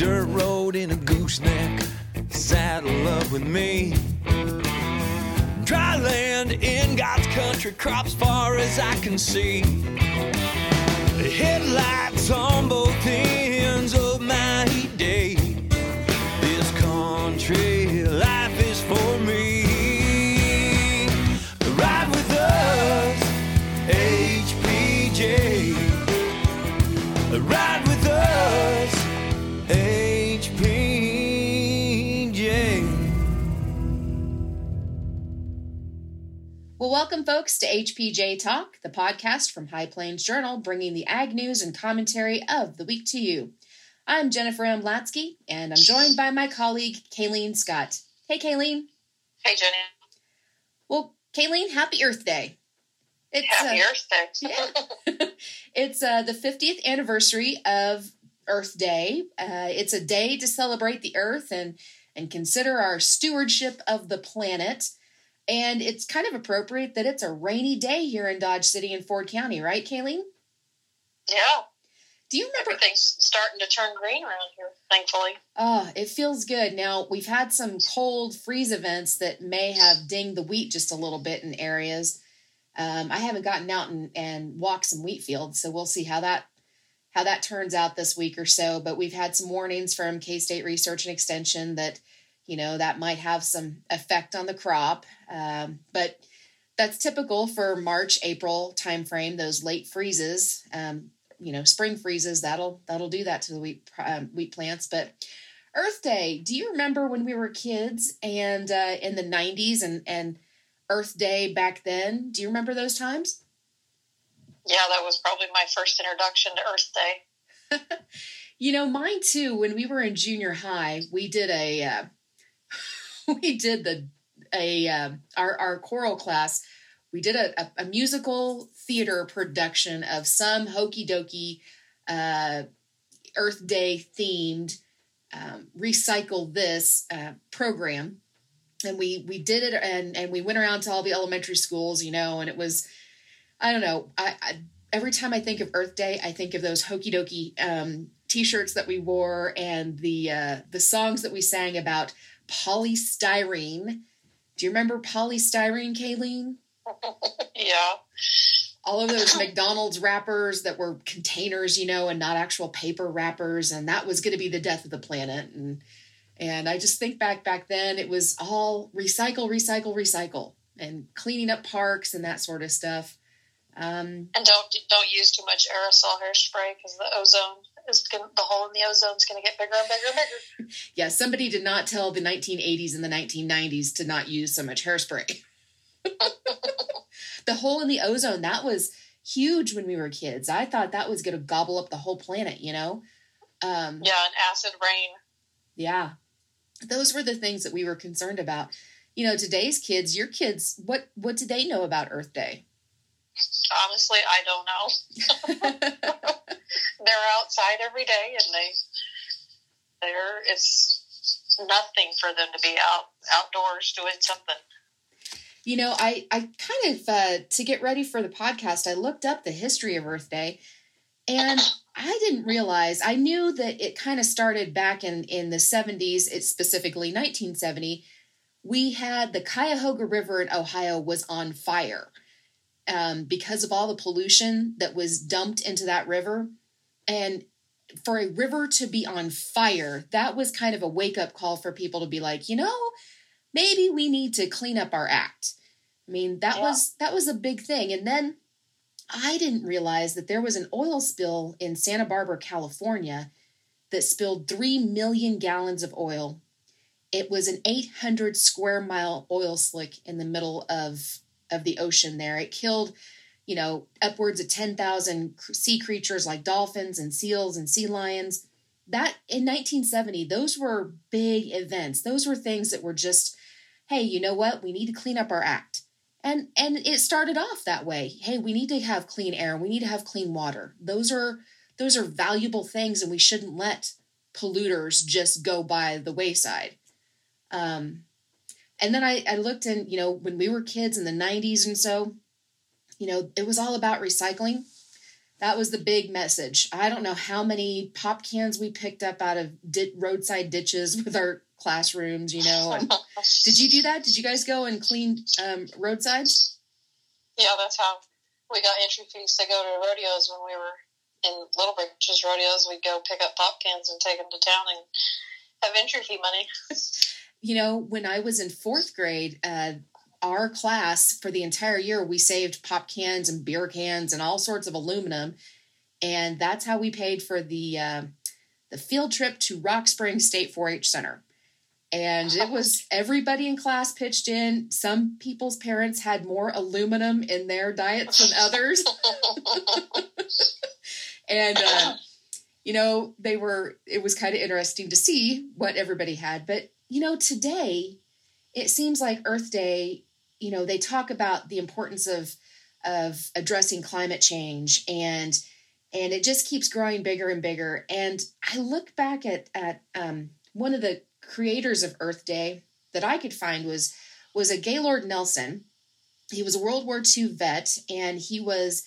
dirt road in a gooseneck, saddle up with me. Dry land in God's country, crops far as I can see. Headlights on both ends of my day. This country life is for me. Ride with us, HPJ. Ride with us, HPJ. Well, welcome, folks, to HPJ Talk, the podcast from High Plains Journal, bringing the ag news and commentary of the week to you. I'm Jennifer M. Latsky, and I'm joined by my colleague, Kayleen Scott. Hey, Kayleen. Hey, Jenny. Well, Kayleen, happy Earth Day. Happy Earth Day. Yeah. It's the 50th anniversary of Earth Day. It's a day to celebrate the Earth and consider our stewardship of the planet. And it's kind of appropriate that it's a rainy day here in Dodge City and Ford County, right, Kayleen? Yeah. Do you remember? Everything's starting to turn green around here, thankfully. Oh, it feels good. Now, we've had some cold freeze events that may have dinged the wheat just a little bit in areas. I haven't gotten out and walked some wheat fields, so we'll see how that turns out this week or so. But we've had some warnings from K-State Research and Extension that, you know, that might have some effect on the crop, but that's typical for March, April timeframe. Those late freezes, spring freezes, that'll do that to the wheat plants. But Earth Day, do you remember when we were kids and in the 90s and Earth Day back then? Do you remember those times? Yeah, that was probably my first introduction to Earth Day. You know, mine too. When we were in junior high, we did our choral class. We did a musical theater production of some hokey dokey Earth Day themed recycle this program, and we did it, and we went around to all the elementary schools, you know, and it was, I don't know, I every time I think of Earth Day, I think of those hokey dokey T-shirts that we wore and the songs that we sang about polystyrene. Do you remember polystyrene, Kayleen? Yeah. All of those McDonald's wrappers that were containers, you know, and not actual paper wrappers. And that was going to be the death of the planet. And I just think back then it was all recycle and cleaning up parks and that sort of stuff. And don't use too much aerosol hairspray because the ozone is the hole in the ozone is going to get bigger and bigger and bigger. Yeah, somebody did not tell the 1980s and the 1990s to not use so much hairspray. The hole in the ozone, that was huge when we were kids. I thought that was going to gobble up the whole planet, you know? Yeah, and acid rain. Yeah. Those were the things that we were concerned about. You know, today's kids, your kids, what do they know about Earth Day? Honestly, I don't know. They're outside every day, and there is nothing for them to be outdoors doing something. You know, I kind of, to get ready for the podcast, I looked up the history of Earth Day, and I didn't realize, I knew that it kind of started back in the 70s, it's specifically 1970. We had the Cuyahoga River in Ohio was on fire. Because of all the pollution that was dumped into that river. And for a river to be on fire, that was kind of a wake-up call for people to be like, you know, maybe we need to clean up our act. I mean, that was a big thing. And then I didn't realize that there was an oil spill in Santa Barbara, California, that spilled 3 million gallons of oil. It was an 800 square mile oil slick in the middle of the ocean there. It killed, you know, upwards of 10,000 sea creatures like dolphins and seals and sea lions. That in 1970, those were big events. Those were things that were just, hey, you know what? We need to clean up our act. And it started off that way. Hey, we need to have clean air. We need to have clean water. Those are valuable things, and we shouldn't let polluters just go by the wayside. And then I looked in, you know, when we were kids in the 90s and so, you know, it was all about recycling. That was the big message. I don't know how many pop cans we picked up out of roadside ditches with our classrooms, you know. And did you do that? Did you guys go and clean roadsides? Yeah, that's how we got entry fees to go to rodeos. When we were in Little Bridges rodeos, we'd go pick up pop cans and take them to town and have entry fee money. You know, when I was in fourth grade, our class for the entire year, we saved pop cans and beer cans and all sorts of aluminum. And that's how we paid for the field trip to Rock Springs State 4-H Center. And it was everybody in class pitched in. Some people's parents had more aluminum in their diets than others. And, you know, it was kind of interesting to see what everybody had. But, you know, today it seems like Earth Day, you know, they talk about the importance of addressing climate change, and it just keeps growing bigger and bigger. And I look back at one of the creators of Earth Day that I could find was a Gaylord Nelson. He was a World War II vet, and he was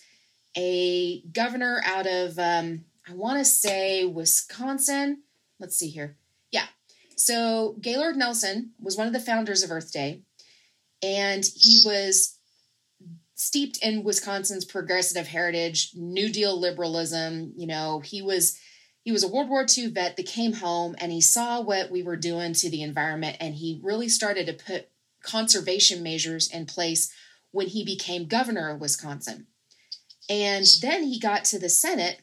a governor out of, I want to say Wisconsin. Let's see here. Yeah. So Gaylord Nelson was one of the founders of Earth Day, and he was steeped in Wisconsin's progressive heritage, New Deal liberalism. You know, he was a World War II vet that came home, and he saw what we were doing to the environment, and he really started to put conservation measures in place when he became governor of Wisconsin. And then he got to the Senate,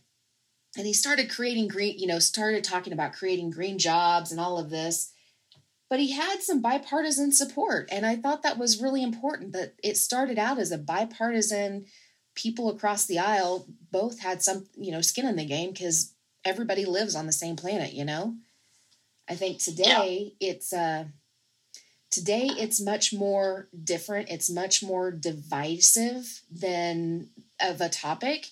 and he started creating green, you know, started talking about creating green jobs and all of this, but he had some bipartisan support. And I thought that was really important, that it started out as a bipartisan, people across the aisle both had some, you know, skin in the game, because everybody lives on the same planet, you know. I think today it's much more different. It's much more divisive than of a topic.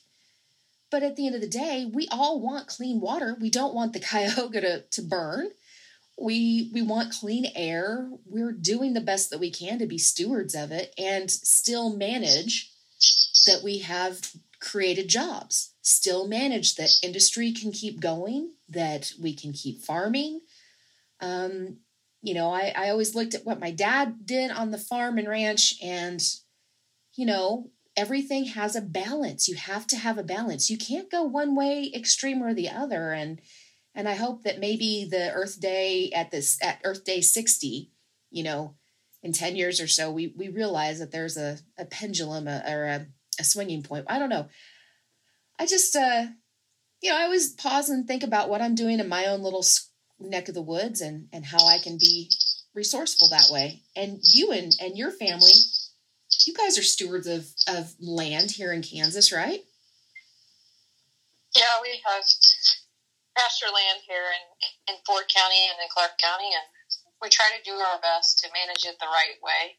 But at the end of the day, we all want clean water. We don't want the Cuyahoga to burn. We want clean air. We're doing the best that we can to be stewards of it and still manage that we have created jobs, still manage that industry can keep going, that we can keep farming. You know, I always looked at what my dad did on the farm and ranch, and, you know, everything has a balance. You have to have a balance. You can't go one way extreme or the other. And I hope that maybe the Earth Day at Earth Day 60, you know, in 10 years or so, we realize that there's a pendulum or a swinging point. I don't know. I just, you know, I always pause and think about what I'm doing in my own little neck of the woods and how I can be resourceful that way. And you and your family, you guys are stewards of land here in Kansas, right? Yeah, we have pasture land here in Ford County and in Clark County, and we try to do our best to manage it the right way.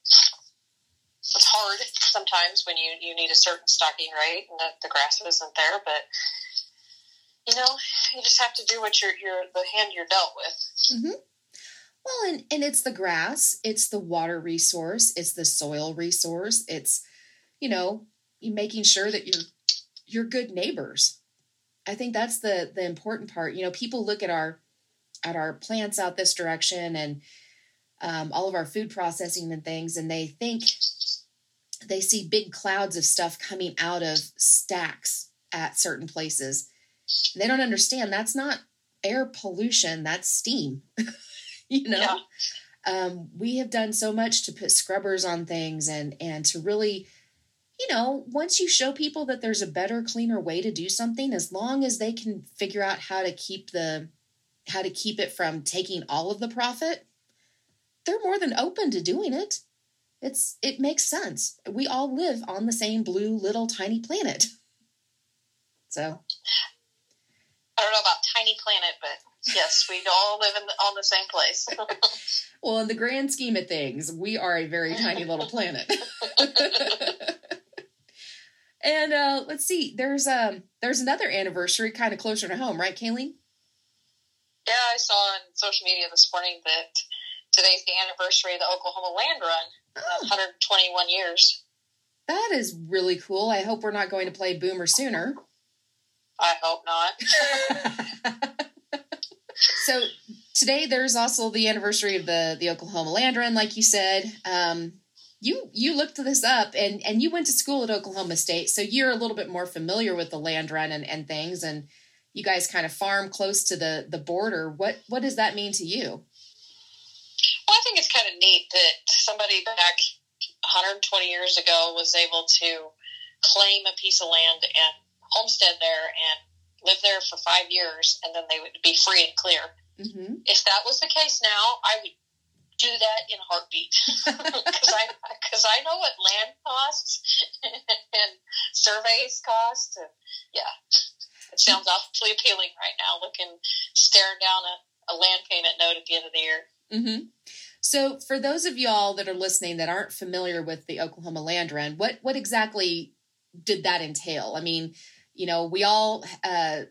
It's hard sometimes when you need a certain stocking rate and the grass isn't there, but, you know, you just have to do what the hand you're dealt with. Mm-hmm. Well, and it's the grass, it's the water resource, it's the soil resource, it's, you know, you making sure that you're good neighbors. I think that's the important part. You know, people look at our plants out this direction and all of our food processing and things, and they think they see big clouds of stuff coming out of stacks at certain places. And they don't understand that's not air pollution, that's steam. You know, yeah. We have done so much to put scrubbers on things and to really, you know, once you show people that there's a better, cleaner way to do something, as long as they can figure out how to keep it from taking all of the profit, they're more than open to doing it. It makes sense. We all live on the same blue, little, tiny planet. So I don't know about tiny planet, but yes, we all live on the same place. Well, in the grand scheme of things, we are a very tiny little planet. And let's see, there's another anniversary kind of closer to home, right, Kayleen? Yeah, I saw on social media this morning that today's the anniversary of the Oklahoma Land Run, 121 years. That is really cool. I hope we're not going to play Boomer Sooner. I hope not. So today there's also the anniversary of the Oklahoma land run, like you said. You looked this up and you went to school at Oklahoma State, so you're a little bit more familiar with the land run and things, and you guys kind of farm close to the border. What does that mean to you? Well, I think it's kind of neat that somebody back 120 years ago was able to claim a piece of land and homestead there and live there for 5 years, and then they would be free and clear. Mm-hmm. If that was the case now, I would do that in a heartbeat, because I know what land costs and surveys cost, and yeah, it sounds awfully appealing right now. Staring down a land payment note at the end of the year. Mm-hmm. So, for those of y'all that are listening that aren't familiar with the Oklahoma land run, what exactly did that entail? I mean, you know, we all. I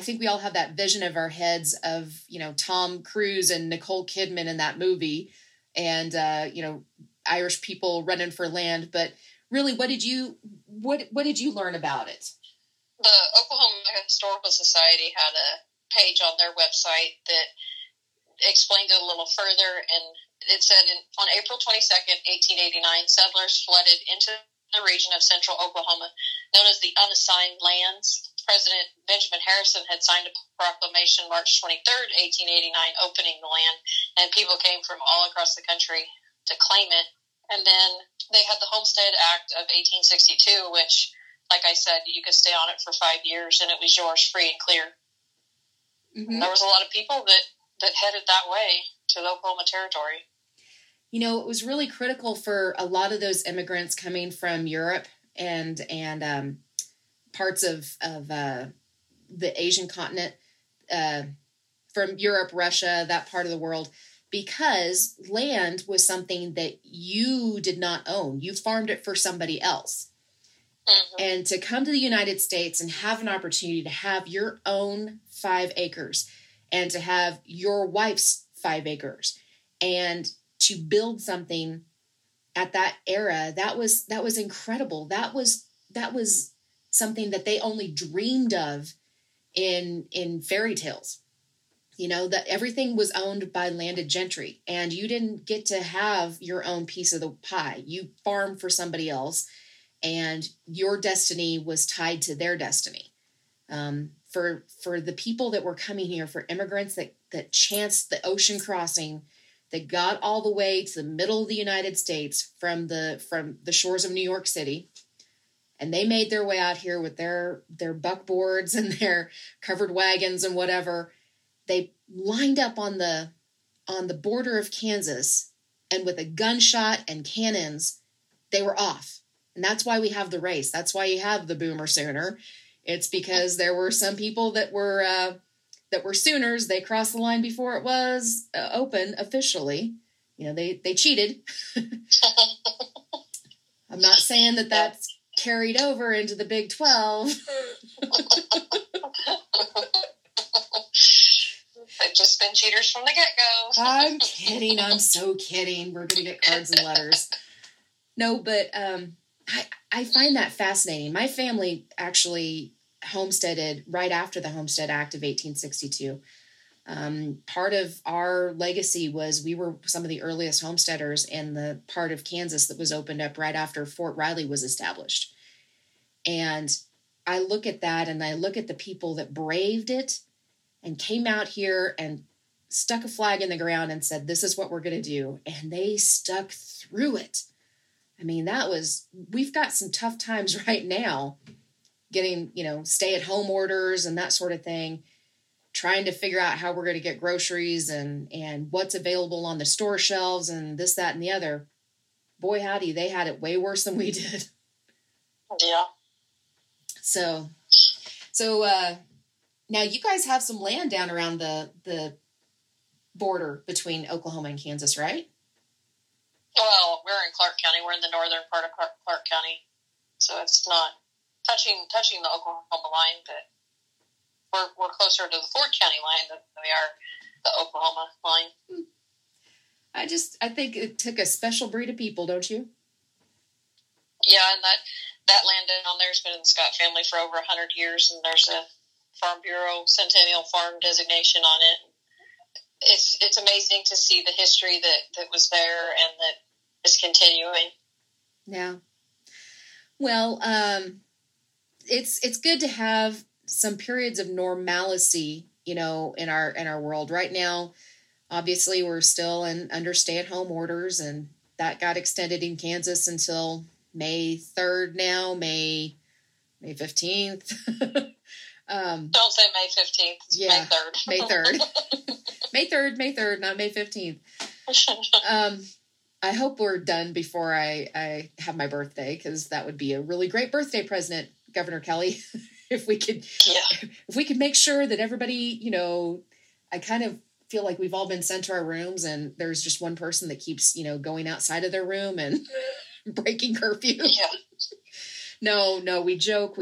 think we all have that vision of our heads of, you know, Tom Cruise and Nicole Kidman in that movie and, you know, Irish people running for land. But really, what did you learn about it? The Oklahoma Historical Society had a page on their website that explained it a little further. And it said on April 22nd, 1889, settlers flooded into the region of central Oklahoma known as the unassigned lands. President Benjamin Harrison had signed a proclamation March 23rd, 1889, opening the land, and people came from all across the country to claim it. And then they had the Homestead Act of 1862, which, like I said, you could stay on it for 5 years, and it was yours free and clear. Mm-hmm. There was a lot of people that headed that way to the Oklahoma Territory. You know, it was really critical for a lot of those immigrants coming from Europe and parts of the Asian continent, from Europe, Russia, that part of the world, because land was something that you did not own. You farmed it for somebody else. Mm-hmm. And to come to the United States and have an opportunity to have your own 5 acres and to have your wife's 5 acres and to build something at that era, that was incredible. That was something that they only dreamed of in fairy tales, you know, that everything was owned by landed gentry and you didn't get to have your own piece of the pie. You farmed for somebody else and your destiny was tied to their destiny. For the people that were coming here, for immigrants that chanced the ocean crossing, that got all the way to the middle of the United States from the shores of New York City. And they made their way out here with their buckboards and their covered wagons and whatever. They lined up on the border of Kansas, and with a gunshot and cannons, they were off. And that's why we have the race. That's why you have the Boomer Sooner. It's because there were some people that were Sooners. They crossed the line before it was open officially. You know, they cheated. I'm not saying that's carried over into the Big 12. They've just been cheaters from the get-go. I'm kidding. I'm so kidding. We're going to get cards and letters. No, but I find that fascinating. My family actually homesteaded right after the Homestead Act of 1862. Part of our legacy was we were some of the earliest homesteaders in the part of Kansas that was opened up right after Fort Riley was established. And I look at that and I look at the people that braved it and came out here and stuck a flag in the ground and said, this is what we're going to do. And they stuck through it. I mean, we've got some tough times right now getting, you know, stay at home orders and that sort of thing. Trying to figure out how we're going to get groceries and what's available on the store shelves and this, that, and the other. Boy, howdy, they had it way worse than we did. Yeah. So now you guys have some land down around the border between Oklahoma and Kansas, right? Well, we're in Clark County. We're in the northern part of Clark County. So it's not touching the Oklahoma line, but we're closer to the Ford County line than we are the Oklahoma line. I think it took a special breed of people, don't you? Yeah, and that land down there has been in the Scott family for over 100 years, and there's a Farm Bureau Centennial Farm designation on it. It's amazing to see the history that was there and that is continuing. Yeah. Well, it's good to have some periods of normalcy, you know, in our world right now. Obviously, we're still under stay-at-home orders, and that got extended in Kansas until May 3rd now, May 15th. Don't say May 15th. It's May 3rd. May 3rd, not May 15th. I hope we're done before I have my birthday, because that would be a really great birthday present, Governor Kelly, if we could make sure that everybody, you know, I kind of feel like we've all been sent to our rooms and there's just one person that keeps, you know, going outside of their room and breaking curfew. Yeah. No, we joke,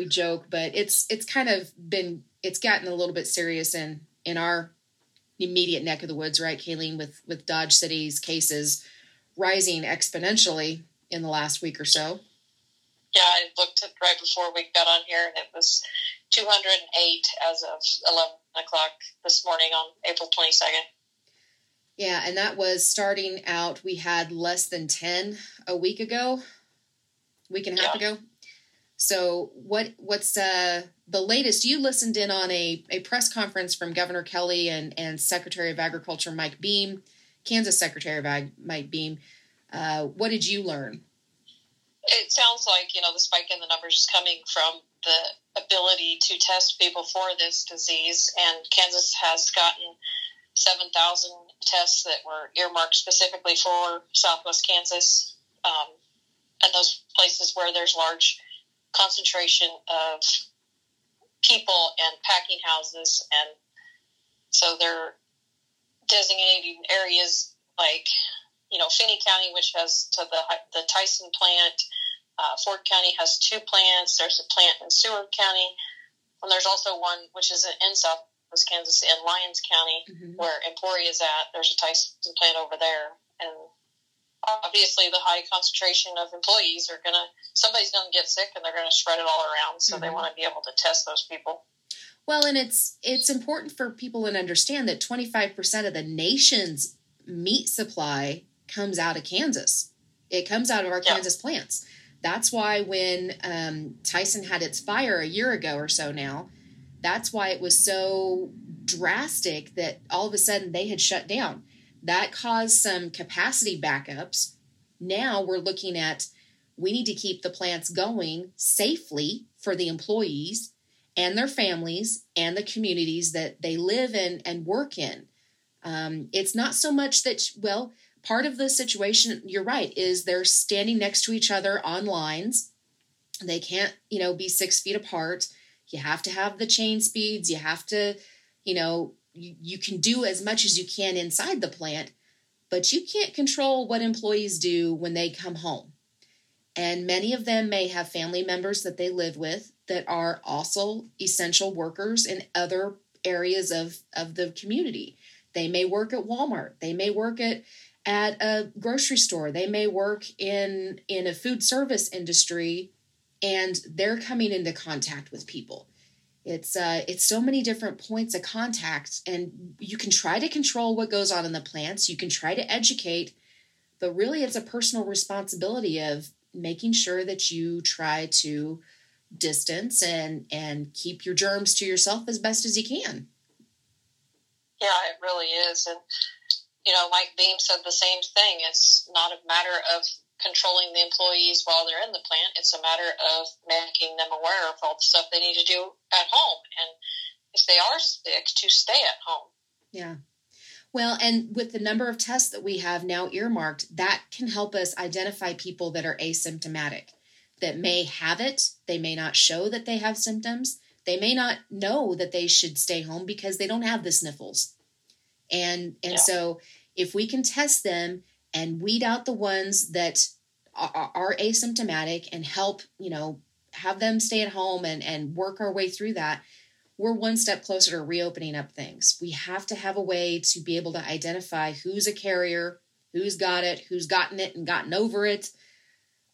but it's kind of been, it's gotten a little bit serious in our immediate neck of the woods, right, Kayleen, with Dodge City's cases rising exponentially in the last week or so. Yeah, I looked at right before we got on here, and it was 208 as of 11 o'clock this morning on April 22nd. Yeah, and that was starting out, we had less than 10 a week and a half ago. So what's the latest? You listened in on a press conference from Governor Kelly and Secretary of Agriculture Mike Beam, Kansas Secretary of Ag Mike Beam. What did you learn? It sounds like, you know, the spike in the numbers is coming from the ability to test people for this disease, and Kansas has gotten 7,000 tests that were earmarked specifically for Southwest Kansas, and those places where there's large concentration of people and packing houses, and so they're designating areas like, you know, Finney County, which has to the Tyson plant. Ford County has two plants. There's a plant in Seward County, and there's also one which is in Southwest Kansas in Lyons County, mm-hmm. where Emporia is at. There's a Tyson plant over there, and obviously the high concentration of employees somebody's going to get sick, and they're going to spread it all around. So mm-hmm. they want to be able to test those people. Well, and it's important for people to understand that 25% of the nation's meat supply comes out of Kansas. It comes out of our Kansas plants. That's why when Tyson had its fire a year ago or so now, that's why it was so drastic that all of a sudden they had shut down. That caused some capacity backups. Now we're looking at, we need to keep the plants going safely for the employees and their families and the communities that they live in and work in. It's not so much that, well, part of the situation, you're right, is they're standing next to each other on lines. They can't, you know, be 6 feet apart. You have to have the chain speeds. You have to, you know, you can do as much as you can inside the plant, but you can't control what employees do when they come home. And many of them may have family members that they live with that are also essential workers in other areas of the community. They may work at Walmart. They may work at a grocery store. They may work in a food service industry, and they're coming into contact with people. It's so many different points of contact, and you can try to control what goes on in the plants. You can try to educate, but really it's a personal responsibility of making sure that you try to distance and keep your germs to yourself as best as you can. Yeah, it really is. And, you know, Mike Beam said the same thing. It's not a matter of controlling the employees while they're in the plant. It's a matter of making them aware of all the stuff they need to do at home. And if they are sick, to stay at home. Yeah. Well, and with the number of tests that we have now earmarked, that can help us identify people that are asymptomatic, that may have it. They may not show that they have symptoms. They may not know that they should stay home because they don't have the sniffles. And so if we can test them and weed out the ones that are asymptomatic and help, you know, have them stay at home and work our way through that, we're one step closer to reopening up things. We have to have a way to be able to identify who's a carrier, who's got it, who's gotten it and gotten over it.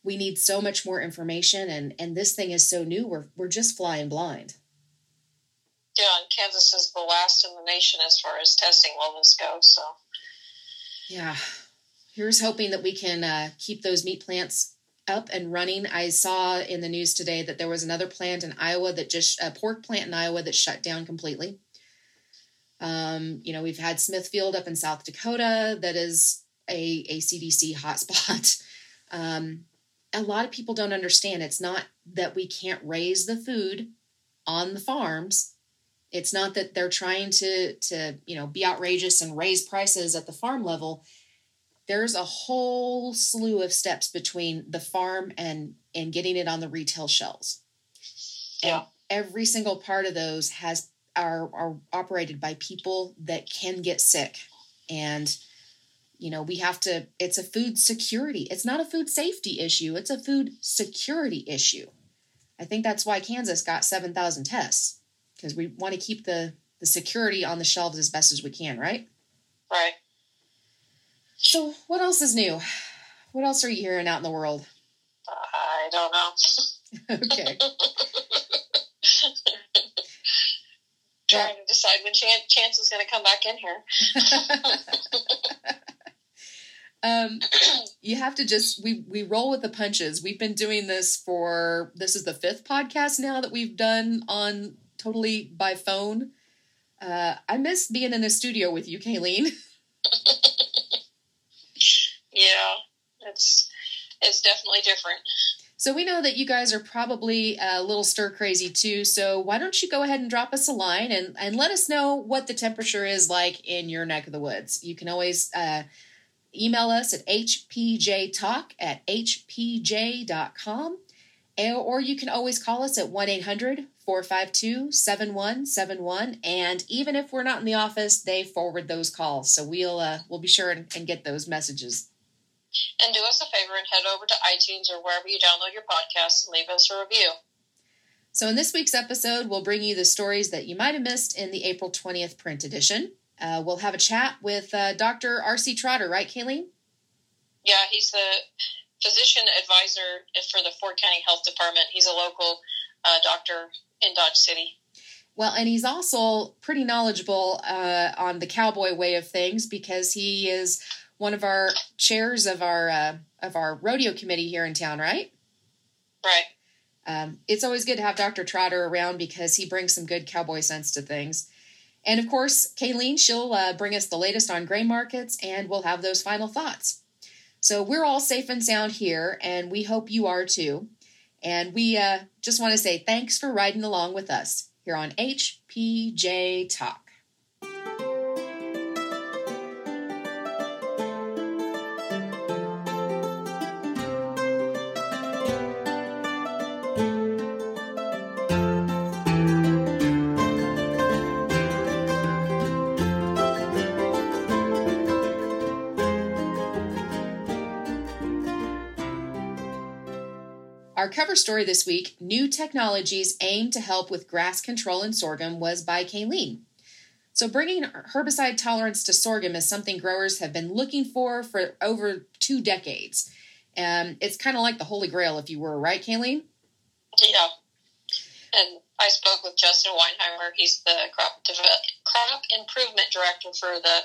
We need so much more information, and this thing is so new, we're just flying blind. Yeah, and Kansas is the last in the nation as far as testing levels go, so. Yeah. Here's hoping that we can keep those meat plants up and running. I saw in the news today that there was another plant in Iowa that just, a pork plant in Iowa that shut down completely. You know, we've had Smithfield up in South Dakota that is a CDC hotspot. A lot of people don't understand. It's not that we can't raise the food on the farms. It's not that they're trying to, you know, be outrageous and raise prices at the farm level. There's a whole slew of steps between the farm and getting it on the retail shelves. Yeah. And every single part of those are operated by people that can get sick. And, you know, we have to, it's a food security. It's not a food safety issue. It's a food security issue. I think that's why Kansas got 7,000 tests, because we want to keep the security on the shelves as best as we can, right? Right. So what else is new? What else are you hearing out in the world? I don't know. Okay. Trying to decide when Chance is going to come back in here. You have to just, we roll with the punches. We've been doing this for, this is the 5th podcast now that we've done on totally by phone. I miss being in the studio with you, Kayleen. Yeah, it's definitely different. So we know that you guys are probably a little stir crazy too. So why don't you go ahead and drop us a line and let us know what the temperature is like in your neck of the woods. You can always, email us at hpjtalk@hpj.com, or you can always call us at 1-800-452-7171. And even if we're not in the office, they forward those calls. So we'll be sure and get those messages. And do us a favor and head over to iTunes or wherever you download your podcasts and leave us a review. So in this week's episode, we'll bring you the stories that you might have missed in the April 20th print edition. We'll have a chat with Dr. R.C. Trotter, right, Kayleen? Yeah, he's the physician advisor for the Ford County Health Department. He's a local doctor in Dodge City. Well, and he's also pretty knowledgeable on the cowboy way of things, because he is one of our chairs of our rodeo committee here in town, right? Right. It's always good to have Dr. Trotter around because he brings some good cowboy sense to things. And, of course, Kayleen, she'll bring us the latest on gray markets, and we'll have those final thoughts. So we're all safe and sound here, and we hope you are too. And we just want to say thanks for riding along with us here on HPJ Talk. Our cover story this week, New Technologies Aimed to Help with Grass Control in Sorghum, was by Kayleen. So bringing herbicide tolerance to sorghum is something growers have been looking for over 2 decades. It's kind of like the Holy Grail, if you were, right, Kayleen? Yeah. And I spoke with Justin Weinheimer. He's the crop improvement director for the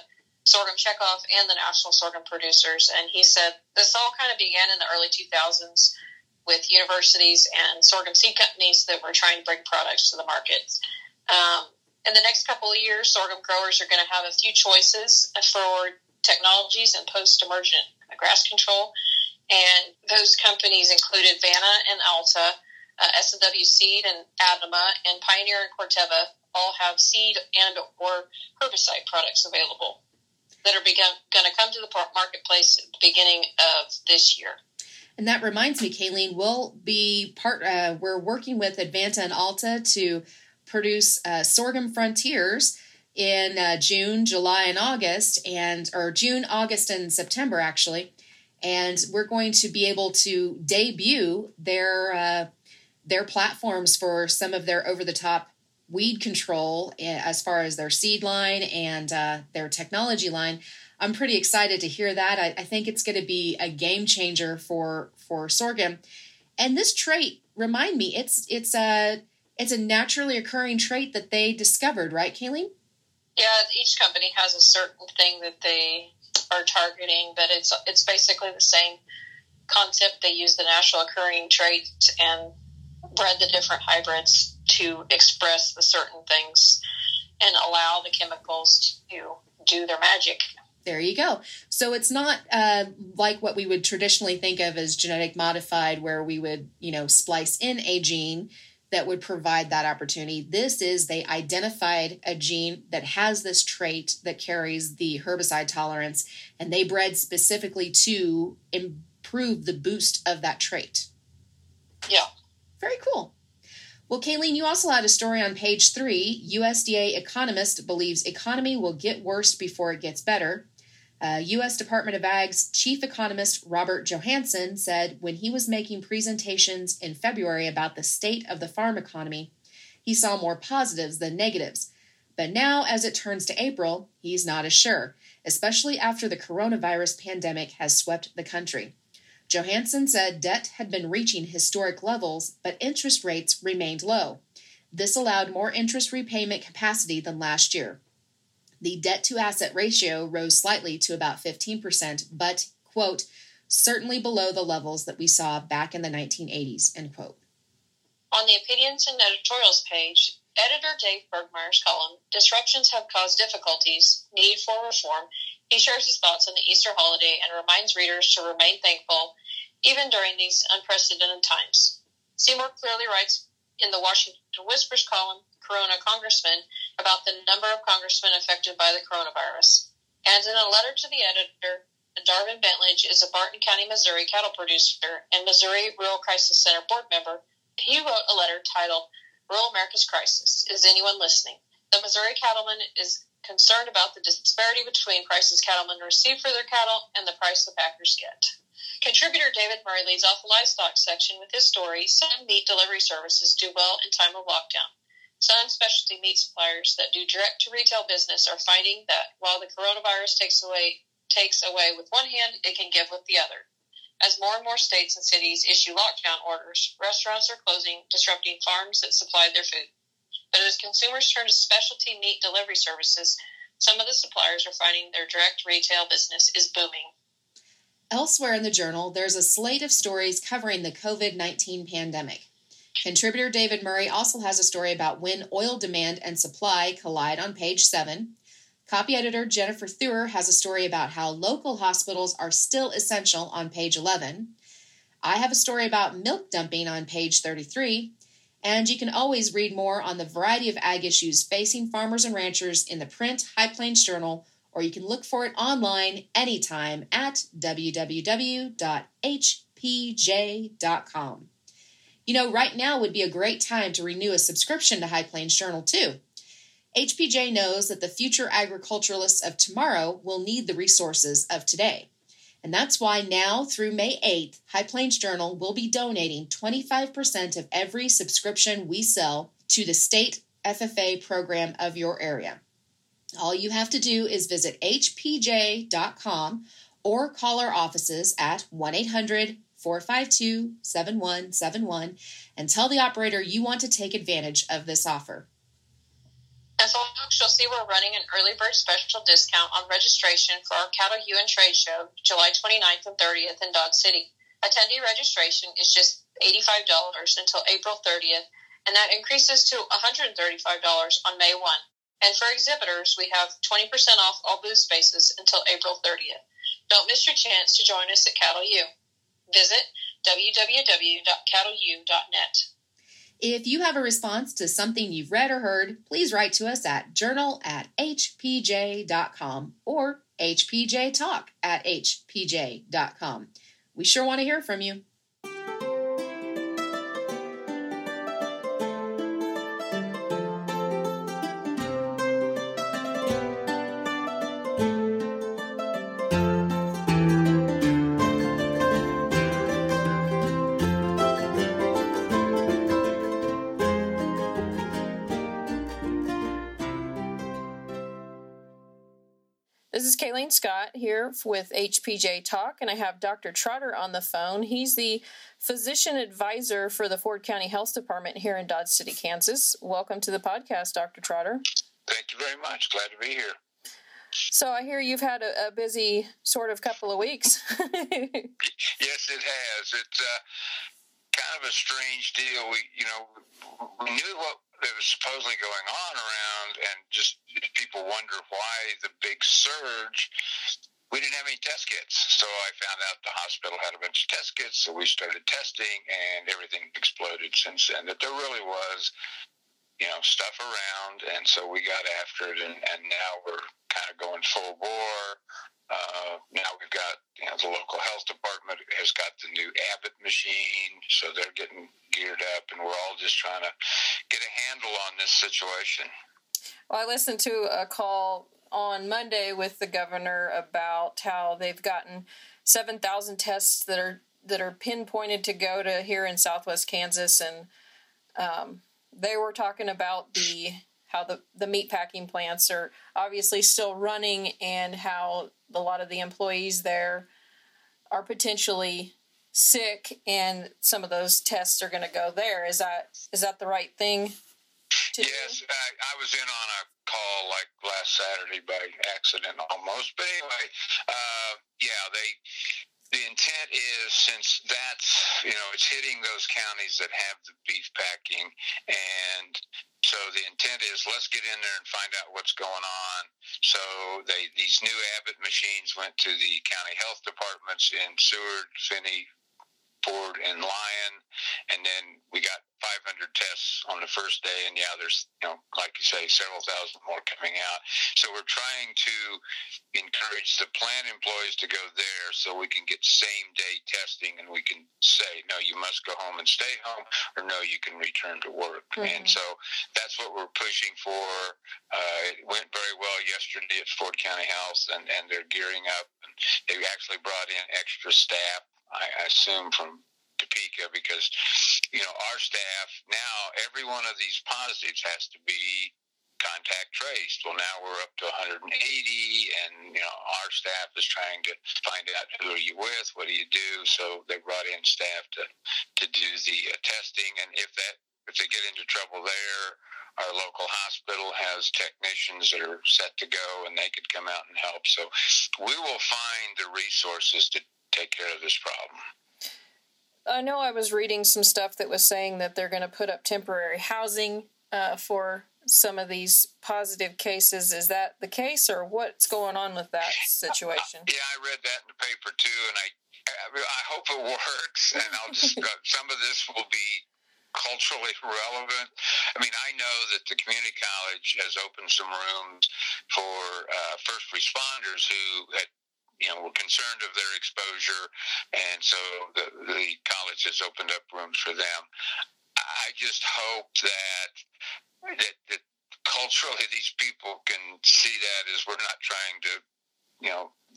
Sorghum Checkoff and the National Sorghum Producers. And he said this all kind of began in the early 2000s. With universities and sorghum seed companies that were trying to bring products to the markets. In the next couple of years, sorghum growers are going to have a few choices for technologies and post-emergent grass control. And those companies included Vanna and Alta, S&W Seed and Adama, and Pioneer and Corteva all have seed and or herbicide products available that are going to come to the marketplace at the beginning of this year. And that reminds me, Kayleen, we're working with Advanta and Alta to produce Sorghum Frontiers in June, July, and August, or June, August, and September, actually. And we're going to be able to debut their platforms for some of their over-the-top weed control as far as their seed line and their technology line. I'm pretty excited to hear that. I think it's going to be a game changer for sorghum. And this trait, remind me, it's It's a naturally occurring trait that they discovered, right, Kayleen? Yeah, each company has a certain thing that they are targeting, but it's basically the same concept. They use the natural occurring trait and bred the different hybrids to express the certain things and allow the chemicals to do their magic. There you go. So it's not like what we would traditionally think of as genetic modified, where we would, splice in a gene that would provide that opportunity. This is they identified a gene that has this trait that carries the herbicide tolerance, and they bred specifically to improve the boost of that trait. Yeah. Very cool. Well, Kayleen, you also had a story on page 3. USDA economist believes economy will get worse before it gets better. U.S. Department of Ag's chief economist Robert Johansen said when he was making presentations in February about the state of the farm economy, he saw more positives than negatives. But now, as it turns to April, he's not as sure, especially after the coronavirus pandemic has swept the country. Johansen said debt had been reaching historic levels, but interest rates remained low. This allowed more interest repayment capacity than last year. The debt-to-asset ratio rose slightly to about 15%, but, quote, certainly below the levels that we saw back in the 1980s, end quote. On the opinions and editorials page, editor Dave Bergmeyer's column, Disruptions Have Caused Difficulties, Need for Reform, he shares his thoughts on the Easter holiday and reminds readers to remain thankful even during these unprecedented times. Seymour clearly writes in the Washington Whispers column, Corona Congressman, about the number of congressmen affected by the coronavirus. And in a letter to the editor, Darvin Bentlage is a Barton County, Missouri cattle producer and Missouri Rural Crisis Center board member. He wrote a letter titled, Rural America's Crisis. Is anyone listening? The Missouri cattleman is concerned about the disparity between prices cattlemen receive for their cattle and the price the packers get. Contributor David Murray leads off the livestock section with his story, Some meat delivery services do well in time of lockdown. Some specialty meat suppliers that do direct-to-retail business are finding that while the coronavirus takes away with one hand, it can give with the other. As more and more states and cities issue lockdown orders, restaurants are closing, disrupting farms that supply their food. But as consumers turn to specialty meat delivery services, some of the suppliers are finding their direct retail business is booming. Elsewhere in the journal, there's a slate of stories covering the COVID-19 pandemic. Contributor David Murray also has a story about when oil demand and supply collide on page 7. Copy editor Jennifer Thuer has a story about how local hospitals are still essential on page 11. I have a story about milk dumping on page 33. And you can always read more on the variety of ag issues facing farmers and ranchers in the print High Plains Journal, or you can look for it online anytime at www.hpj.com. Right now would be a great time to renew a subscription to High Plains Journal, too. HPJ knows that the future agriculturalists of tomorrow will need the resources of today. And that's why now through May 8th, High Plains Journal will be donating 25% of every subscription we sell to the state FFA program of your area. All you have to do is visit hpj.com or call our offices at 1-800-452-7171 and tell the operator you want to take advantage of this offer. And folks, you'll see we're running an early bird special discount on registration for our Cattle U and Trade Show, July 29th and 30th in Dodge City. Attendee registration is just $85 until April 30th, and that increases to $135 on May 1. And for exhibitors, we have 20% off all booth spaces until April 30th. Don't miss your chance to join us at Cattle U. Visit www.cattleu.net. If you have a response to something you've read or heard, please write to us at journal@hpj.com or hpjtalk@hpj.com. We sure want to hear from you. This is Kayleen Scott here with HPJ Talk, and I have Dr. Trotter on the phone. He's the physician advisor for the Ford County Health Department here in Dodge City, Kansas. Welcome to the podcast, Dr. Trotter. Thank you very much. Glad to be here. So I hear you've had a busy sort of couple of weeks. Yes, it has. It's kind of a strange deal. We knew what that was supposedly going on around, and just people wonder why the big surge. We didn't have any test kits, so I found out the hospital had a bunch of test kits, so we started testing, and everything exploded since then, that there really was, stuff around, and so we got after it, and now we're kind of going full bore. Now we've got, the local health department has got the new Abbott machine, so they're getting geared up, and we're all just trying to get a handle on this situation. Well, I listened to a call on Monday with the governor about how they've gotten 7,000 tests that are pinpointed to go to here in Southwest Kansas, and they were talking about how the meatpacking plants are obviously still running, and how a lot of the employees there are potentially sick, and some of those tests are going to go there. Is that the right thing to do? Yes, I was in on a call like last Saturday by accident almost. But anyway, the intent is, since that's, it's hitting those counties that have the beef packing, and so the intent is let's get in there and find out what's going on. So these new Abbott machines went to the county health departments in Seward, Finney, Ford, and Lyon, and then we got 500 tests on the first day, and there's, like you say, several thousand more coming out. So we're trying to encourage the plant employees to go there so we can get same-day testing, and we can say, no, you must go home and stay home, or no, you can return to work. Mm-hmm. And so that's what we're pushing for. It went very well yesterday at Ford County Health, and they're gearing up. And they actually brought in extra staff, I assume, from Topeka, because our staff now, every one of these positives has to be contact traced. Well, now we're up to 180, and our staff is trying to find out, who are you with, what do you do? So they brought in staff to do the testing, and if they get into trouble there, our local hospital has technicians that are set to go, and they could come out and help. So we will find the resources to take care of this problem. I know I was reading some stuff that was saying that they're going to put up temporary housing for some of these positive cases. Is that the case, or what's going on with that situation? Yeah, I read that in the paper, too, and I hope it works, and I'll just some of this will be culturally relevant. I know that the community college has opened some rooms for first responders who had we're concerned of their exposure, and so the college has opened up rooms for them. I just hope that culturally these people can see that as we're not trying to,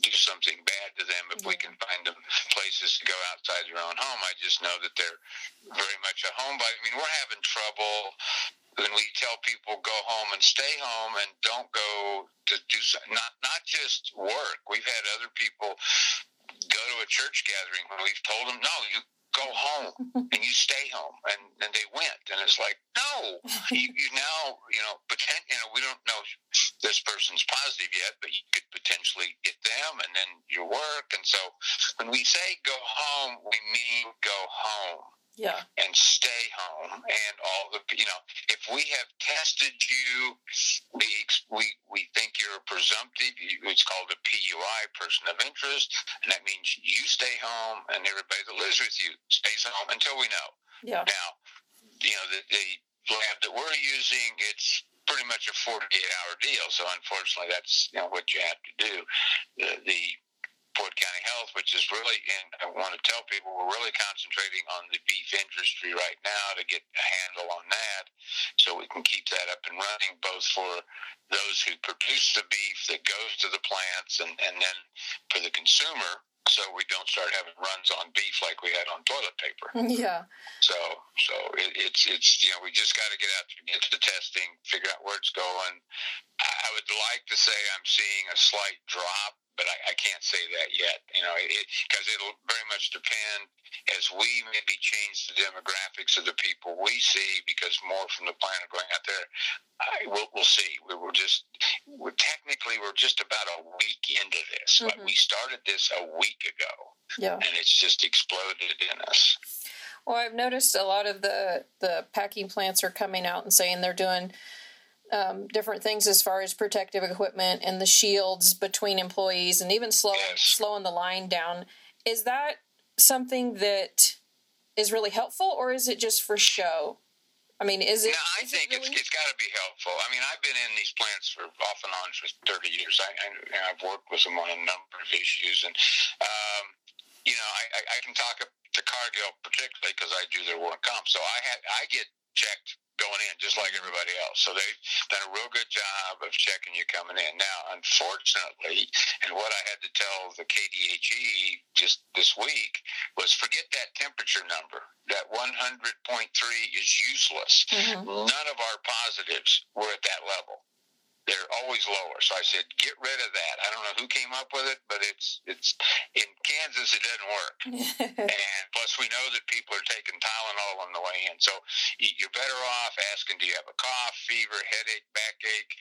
do something bad to them if we can find them places to go outside their own home. I just know that they're very much a homebody. We're having trouble when we tell people go home and stay home and don't go to do something, not just work. We've had other people go to a church gathering when we've told them, no, you go home and you stay home, and they went, and it's like, no, you now, pretend, we don't know this person's positive yet, but you could potentially get them, and then your work. And so when we say go home, we mean go home. Yeah. And stay home, and all the, if we have tested you, we think you're a presumptive, it's called a PUI, person of interest, and that means you stay home, and everybody that lives with you stays home until we know. Yeah. Now, the lab that we're using, it's pretty much a 48-hour deal, so unfortunately that's, what you have to do. The Ford County Health, which is really, and I want to tell people, we're really concentrating on the beef industry right now to get a handle on that, so we can keep that up and running, both for those who produce the beef that goes to the plants, and then for the consumer. so we don't start having runs on beef like we had on toilet paper. Yeah. So it's you know, we just got to get out there, get to the testing, figure out where it's going. I would like to say I'm seeing a slight drop, but I can't say that yet. You know, because it'll very much depend as we maybe change the demographics of the people we see, because more from the plant are going out there. We'll see. We're technically about a week into this, mm-hmm. but we started this a week ago, yeah. and it's just exploded in us. Well, I've noticed a lot of the packing plants are coming out and saying they're doing different things as far as protective equipment and the shields between employees, and even slowing the line down. Is that something that is really helpful, or is it just for show? I mean, is it? No, I think it's got to be helpful. I mean, I've been in these plants for off and on for 30 years. I've worked with them on a number of issues, and you know, I can talk to Cargill particularly because I do their work comp. So I get checked going in just like everybody else. So they've done a real good job of checking you coming in. Now, unfortunately, and what I had to tell the KDHE just this week was forget that temperature number. That 100.3 is useless. Mm-hmm. None of our positives were at that level. They're always lower. So I said, get rid of that. I don't know who came up with it, but it's in Kansas, it doesn't work. And plus we know that people are taking Tylenol on the way in. So you're better off asking, do you have a cough, fever, headache, backache,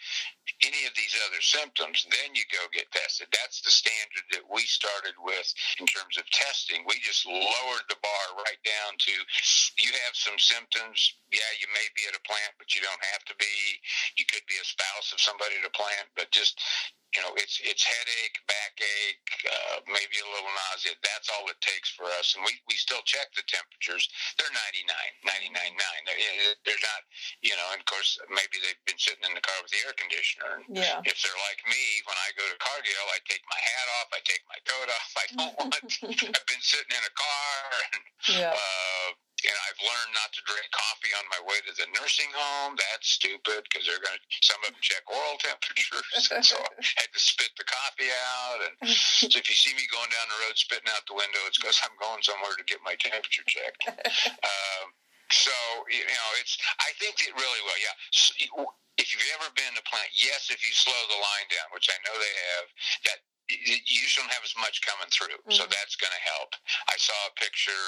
any of these other symptoms? Then you go get tested. That's the standard that we started with in terms of testing. We just lowered the bar right down to you have some symptoms. Yeah, you may be at a plant, but you don't have to be. You could be a spouse of somebody to plant, but just, you know, it's headache, backache, maybe a little nausea. That's all it takes for us. And we still check the temperatures. They're 99.9. They're not, you know, and of course, maybe they've been sitting in the car with the air conditioner. Yeah. If they're like me, when I go to Cargill, I take my hat off, I take my coat off. I don't want, I've been sitting in a car. And, yeah. And I've learned not to drink coffee on my way to the nursing home. That's stupid because they're going to, some of them check oral temperatures. And so I had to spit the coffee out. And so if you see me going down the road spitting out the window, it's because I'm going somewhere to get my temperature checked. So, you know, I think it really will. Yeah. So, if you've ever been to plant, yes, if you slow the line down, which I know they have, that you just don't have as much coming through, mm-hmm. so that's going to help. I saw a picture,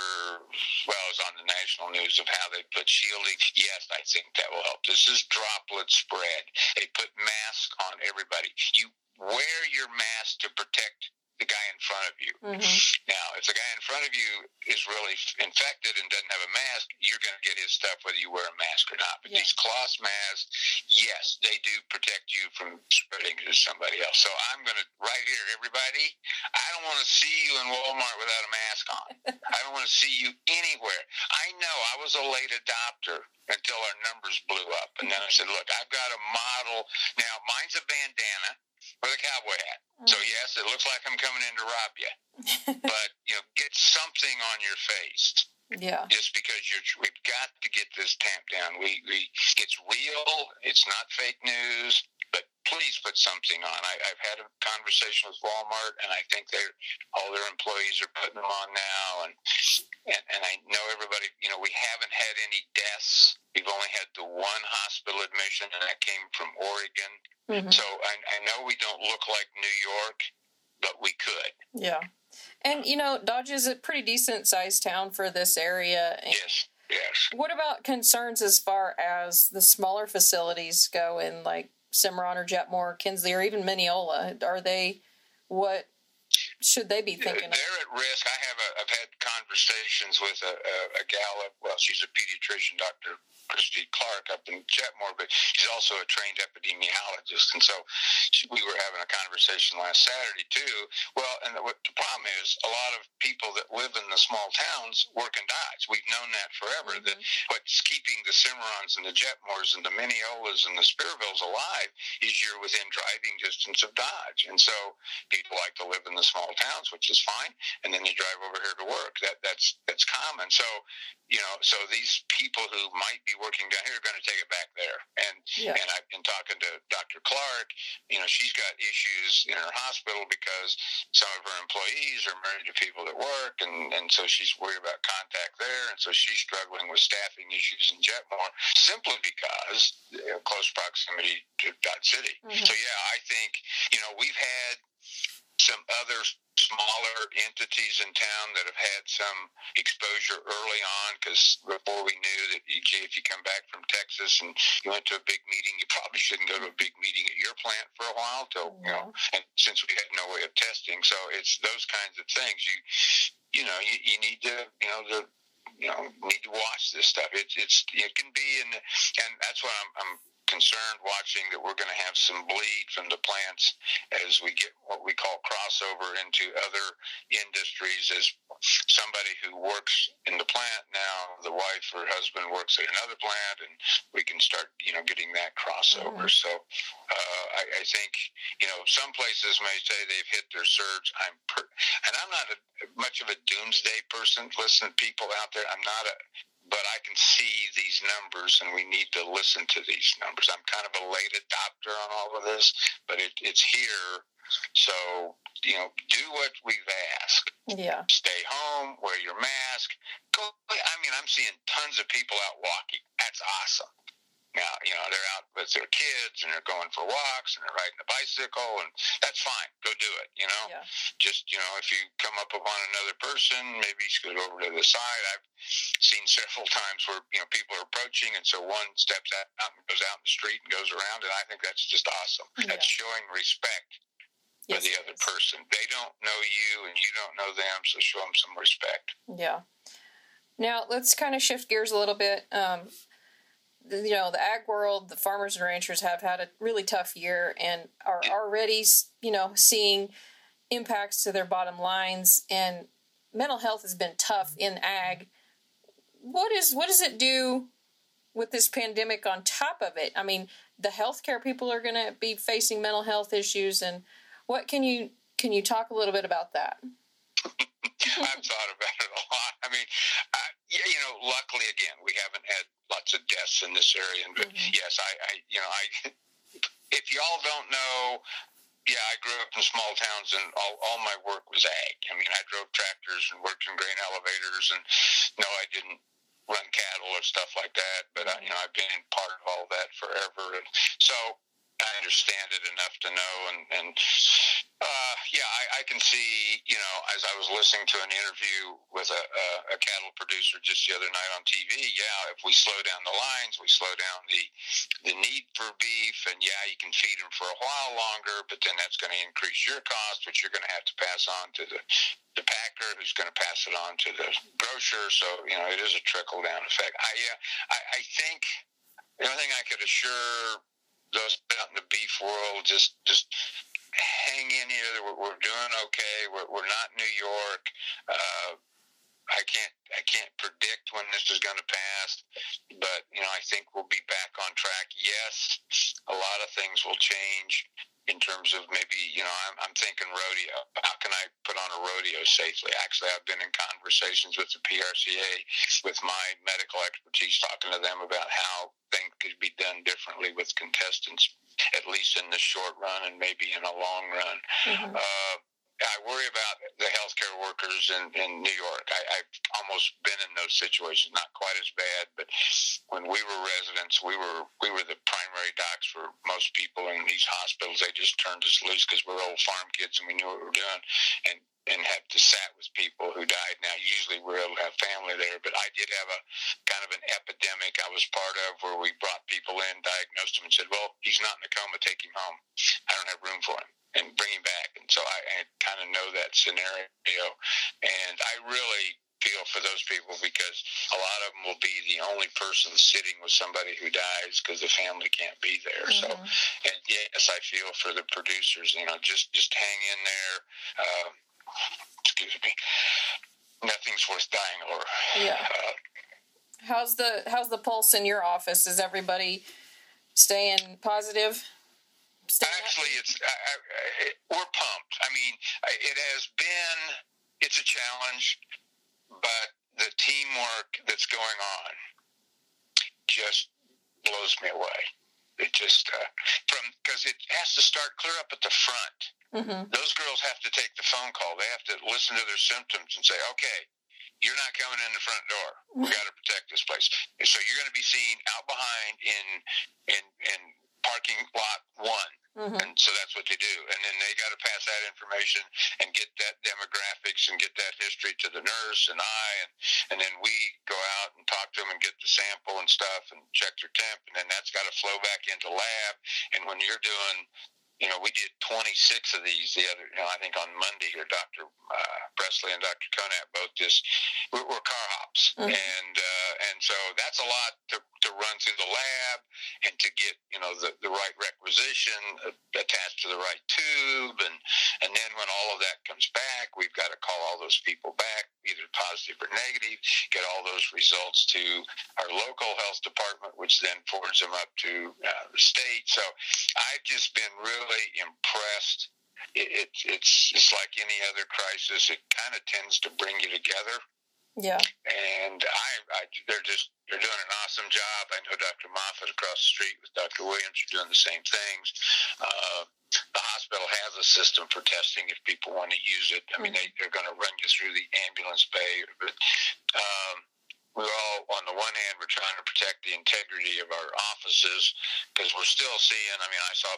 well, it was on the national news of how they put shielding. Yes, I think that will help. This is droplet spread. They put masks on everybody. You wear your mask to protect the guy in front of you. Mm-hmm. Now, if the guy in front of you is really infected and doesn't have a mask, you're going to get his stuff whether you wear a mask or not. But yeah. These cloth masks, yes, they do protect you from spreading to somebody else. So I'm going to, right here, everybody, I don't want to see you in Walmart without a mask on. I don't want to see you anywhere. I know I was a late adopter until our numbers blew up. And then I said, look, I've got a model. Now, mine's a bandana with a cowboy hat. So, yes, it looks like I'm coming in to rob you. But, you know, get something on your face. Yeah. Just because we've got to get this tamped down. It's real. It's not fake news. But please put something on. I've had a conversation with Walmart, and I think all their employees are putting them on now. And I know everybody, you know, we haven't had any deaths. We've only had the one hospital admission, and that came from Oregon. Mm-hmm. So I know we don't look like New York, but we could. Yeah. And, you know, Dodge is a pretty decent-sized town for this area. And yes. What about concerns as far as the smaller facilities go in, like, Cimarron or Jetmore, Kinsley, or even Mineola? What should they be thinking of? They're at risk. I've had conversations with a gal, well, she's a pediatrician, Dr. Christy Clark, up in Jetmore, but she's also a trained epidemiologist. And so we were having a conversation last Saturday, too. Well, and the problem is a lot of people that live in the small towns work in Dodge. We've known that forever, mm-hmm. that what's keeping the Cimarrons and the Jetmores and the Mineolas and the Spearvilles alive is you're within driving distance of Dodge. And so people like to live in the small couple towns, which is fine, and then they drive over here to work. That's common. So, so these people who might be working down here are going to take it back there. And I've been talking to Dr. Clark. She's got issues in her hospital because some of her employees are married to people that work, and so she's worried about contact there, and so she's struggling with staffing issues in Jetmore simply because close proximity to Dodge City. Mm-hmm. So I think we've had some other smaller entities in town that have had some exposure early on, because before we knew that, if you come back from Texas and you went to a big meeting, you probably shouldn't go to a big meeting at your plant for a while, and since we had no way of testing. So it's those kinds of things. You need to need to watch this stuff. It can be and that's why I'm concerned watching that we're going to have some bleed from the plants as we get what we call crossover into other industries. As somebody who works in the plant now, the wife or husband works at another plant, and we can start getting that crossover. Mm-hmm. So I think some places may say they've hit their surge. I'm not much of a doomsday person. Listen, people out there, but I can see these numbers, and we need to listen to these numbers. I'm kind of a late adopter on all of this, but it's here. So, do what we've asked. Yeah. Stay home, wear your mask. Go. I'm seeing tons of people out walking. That's awesome. Now, they're out with their kids, and they're going for walks, and they're riding a bicycle, and that's fine. Go do it, Yeah. Just, if you come up upon another person, maybe scoot over to the side. I've seen several times where people are approaching, and so one steps out and goes out in the street and goes around, and I think that's just awesome. Yeah. That's showing respect for the other person. They don't know you, and you don't know them, so show them some respect. Yeah. Now let's kind of shift gears a little bit. The ag world, the farmers and ranchers have had a really tough year and are already seeing impacts to their bottom lines. And mental health has been tough in ag. What does it do with this pandemic on top of it? The healthcare people are going to be facing mental health issues, and what can you talk a little bit about that? I've thought about it a lot. Luckily, again, we haven't had lots of deaths in this area. But yes, I if y'all don't know. Yeah, I grew up in small towns, and all my work was ag. I drove tractors and worked in grain elevators, and no, I didn't run cattle or stuff like that. But I've been part of all that forever, and so I understand it enough to know. I can see. As I was listening to an interview with a cattle producer just the other night on TV, if we slow down the lines, we slow down the need for beef, and you can feed them for a while longer, but then that's going to increase your cost, which you're going to have to pass on to the packer, who's going to pass it on to the grocer. So it is a trickle down effect. I think the only thing I could assure those out in the beef world, just hang in here. We're doing okay. We're not New York. I can't predict when this is going to pass, but I think we'll be back on track. Yes, a lot of things will change in terms of maybe, I'm thinking rodeo. How can I put on a rodeo safely? Actually, I've been in conversations with the PRCA with my medical expertise, talking to them about how things could be done differently with contestants, at least in the short run and maybe in a long run. Mm-hmm. I worry about the healthcare workers in New York. I've almost been in those situations, not quite as bad, but when we were residents, we were the primary docs for most people in these hospitals. They just turned us loose because we're old farm kids and we knew what we were doing, and had to sat with people who died. Now, usually we're able to have family there, but I did have a kind of an epidemic I was part of where we brought people in, diagnosed them, and said, well, he's not in a coma, take him home. I don't have room for him. And bring him back. And so I kind of know that scenario. And I really feel for those people, because a lot of them will be the only person sitting with somebody who dies because the family can't be there. Mm-hmm. So, and yes, I feel for the producers, just hang in there. Excuse me. Nothing's worth dying over. Yeah. How's the pulse in your office? Is everybody staying positive? Actually, we're pumped. I mean, it's a challenge, but the teamwork that's going on just blows me away. It just, because it has to start clear up at the front. Mm-hmm. Those girls have to take the phone call. They have to listen to their symptoms and say, okay, you're not coming in the front door. We got to protect this place. So you're going to be seen out behind in parking lot one. Mm-hmm. And so that's what they do. And then they got to pass that information and get that demographics and get that history to the nurse and I. And then we go out and talk to them and get the sample and stuff and check their temp. And then that's got to flow back into lab. And when you're doing, we did 26 of these the other, I think on Monday here, Dr. Presley and Dr. Conant both just, we're car hops. Mm-hmm. And so that's a lot to run through the lab and to get, the right requisition attached to the right tube. And then when all of that comes back, we've got to call all those people back, either positive or negative, get all those results to our local health department, which then forwards them up to the state. So I've just been really impressed. It's like any other crisis. It kind of tends to bring you together. Yeah. And they're doing an awesome job. I know Dr. Moffitt across the street with Dr. Williams are doing the same things. The hospital has a system for testing if people want to use it. I mean, they're going to run you through the ambulance bay. But we're all, on the one hand, we're trying to protect the integrity of our offices because we're still seeing, I saw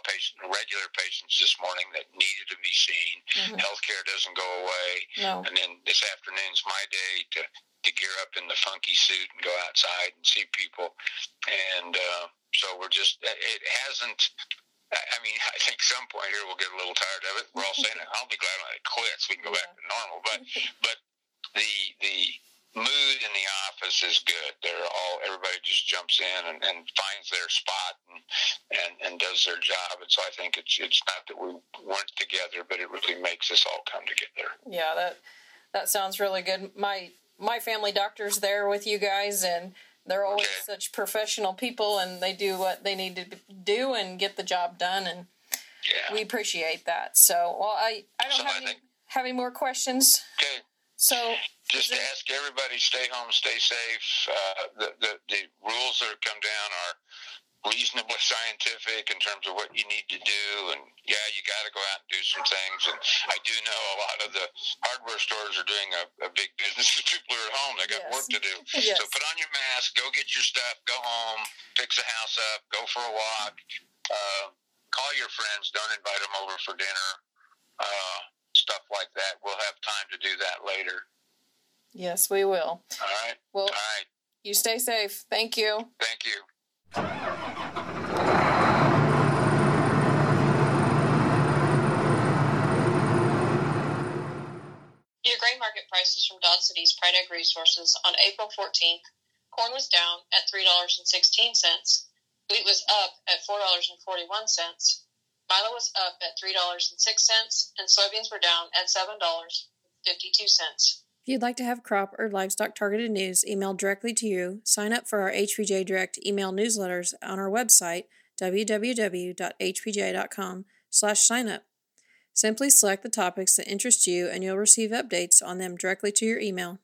regular patients this morning that needed to be seen. Mm-hmm. Healthcare doesn't go away. No. And then this afternoon's my day to gear up in the funky suit and go outside and see people. And so we're just, it hasn't, I think some point here we'll get a little tired of it. We're all saying, I'll be glad when it quits. We can go back to normal. But the mood in the office is good. Everybody just jumps in and finds their spot and does their job. And so I think it's not that we weren't together, but it really makes us all come together. Yeah, that sounds really good. My family doctor's there with you guys, and they're always such professional people, and they do what they need to do and get the job done. And we appreciate that. So, I don't have any more questions. Okay. So just to ask everybody, stay home, stay safe. The rules that have come down are reasonably scientific in terms of what you need to do, and you got to go out and do some things. And I do know a lot of the hardware stores are doing a big business because people are at home; they got work to do. Yes. So put on your mask, go get your stuff, go home, fix the house up, go for a walk, call your friends, don't invite them over for dinner, stuff like that. We'll have time to do that later. Yes, we will. All right. Well, all right. You stay safe. Thank you. Thank you. Your grain market prices from Dodge City's Pride Ag Resources on April 14th. Corn was down at $3.16. Wheat was up at $4.41. Milo was up at $3.06. And soybeans were down at $7.52. If you'd like to have crop or livestock targeted news emailed directly to you, sign up for our HPJ Direct email newsletters on our website, www.hpj.com/signup. Simply select the topics that interest you and you'll receive updates on them directly to your email.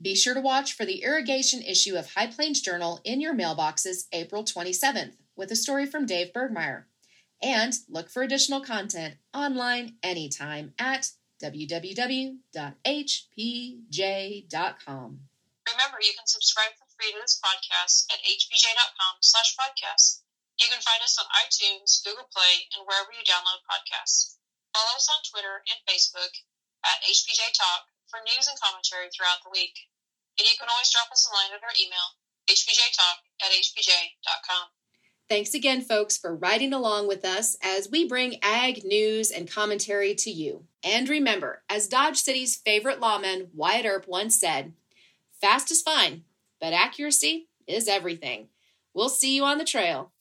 Be sure to watch for the irrigation issue of High Plains Journal in your mailboxes April 27th. With a story from Dave Bergmeyer. And look for additional content online anytime at www.hpj.com. Remember, you can subscribe for free to this podcast at hpj.com/podcast. You can find us on iTunes, Google Play, and wherever you download podcasts. Follow us on Twitter and Facebook at HPJ Talk for news and commentary throughout the week. And you can always drop us a line at our email, hpjtalk@hpj.com. Thanks again, folks, for riding along with us as we bring ag news and commentary to you. And remember, as Dodge City's favorite lawman, Wyatt Earp, once said, "Fast is fine, but accuracy is everything." We'll see you on the trail.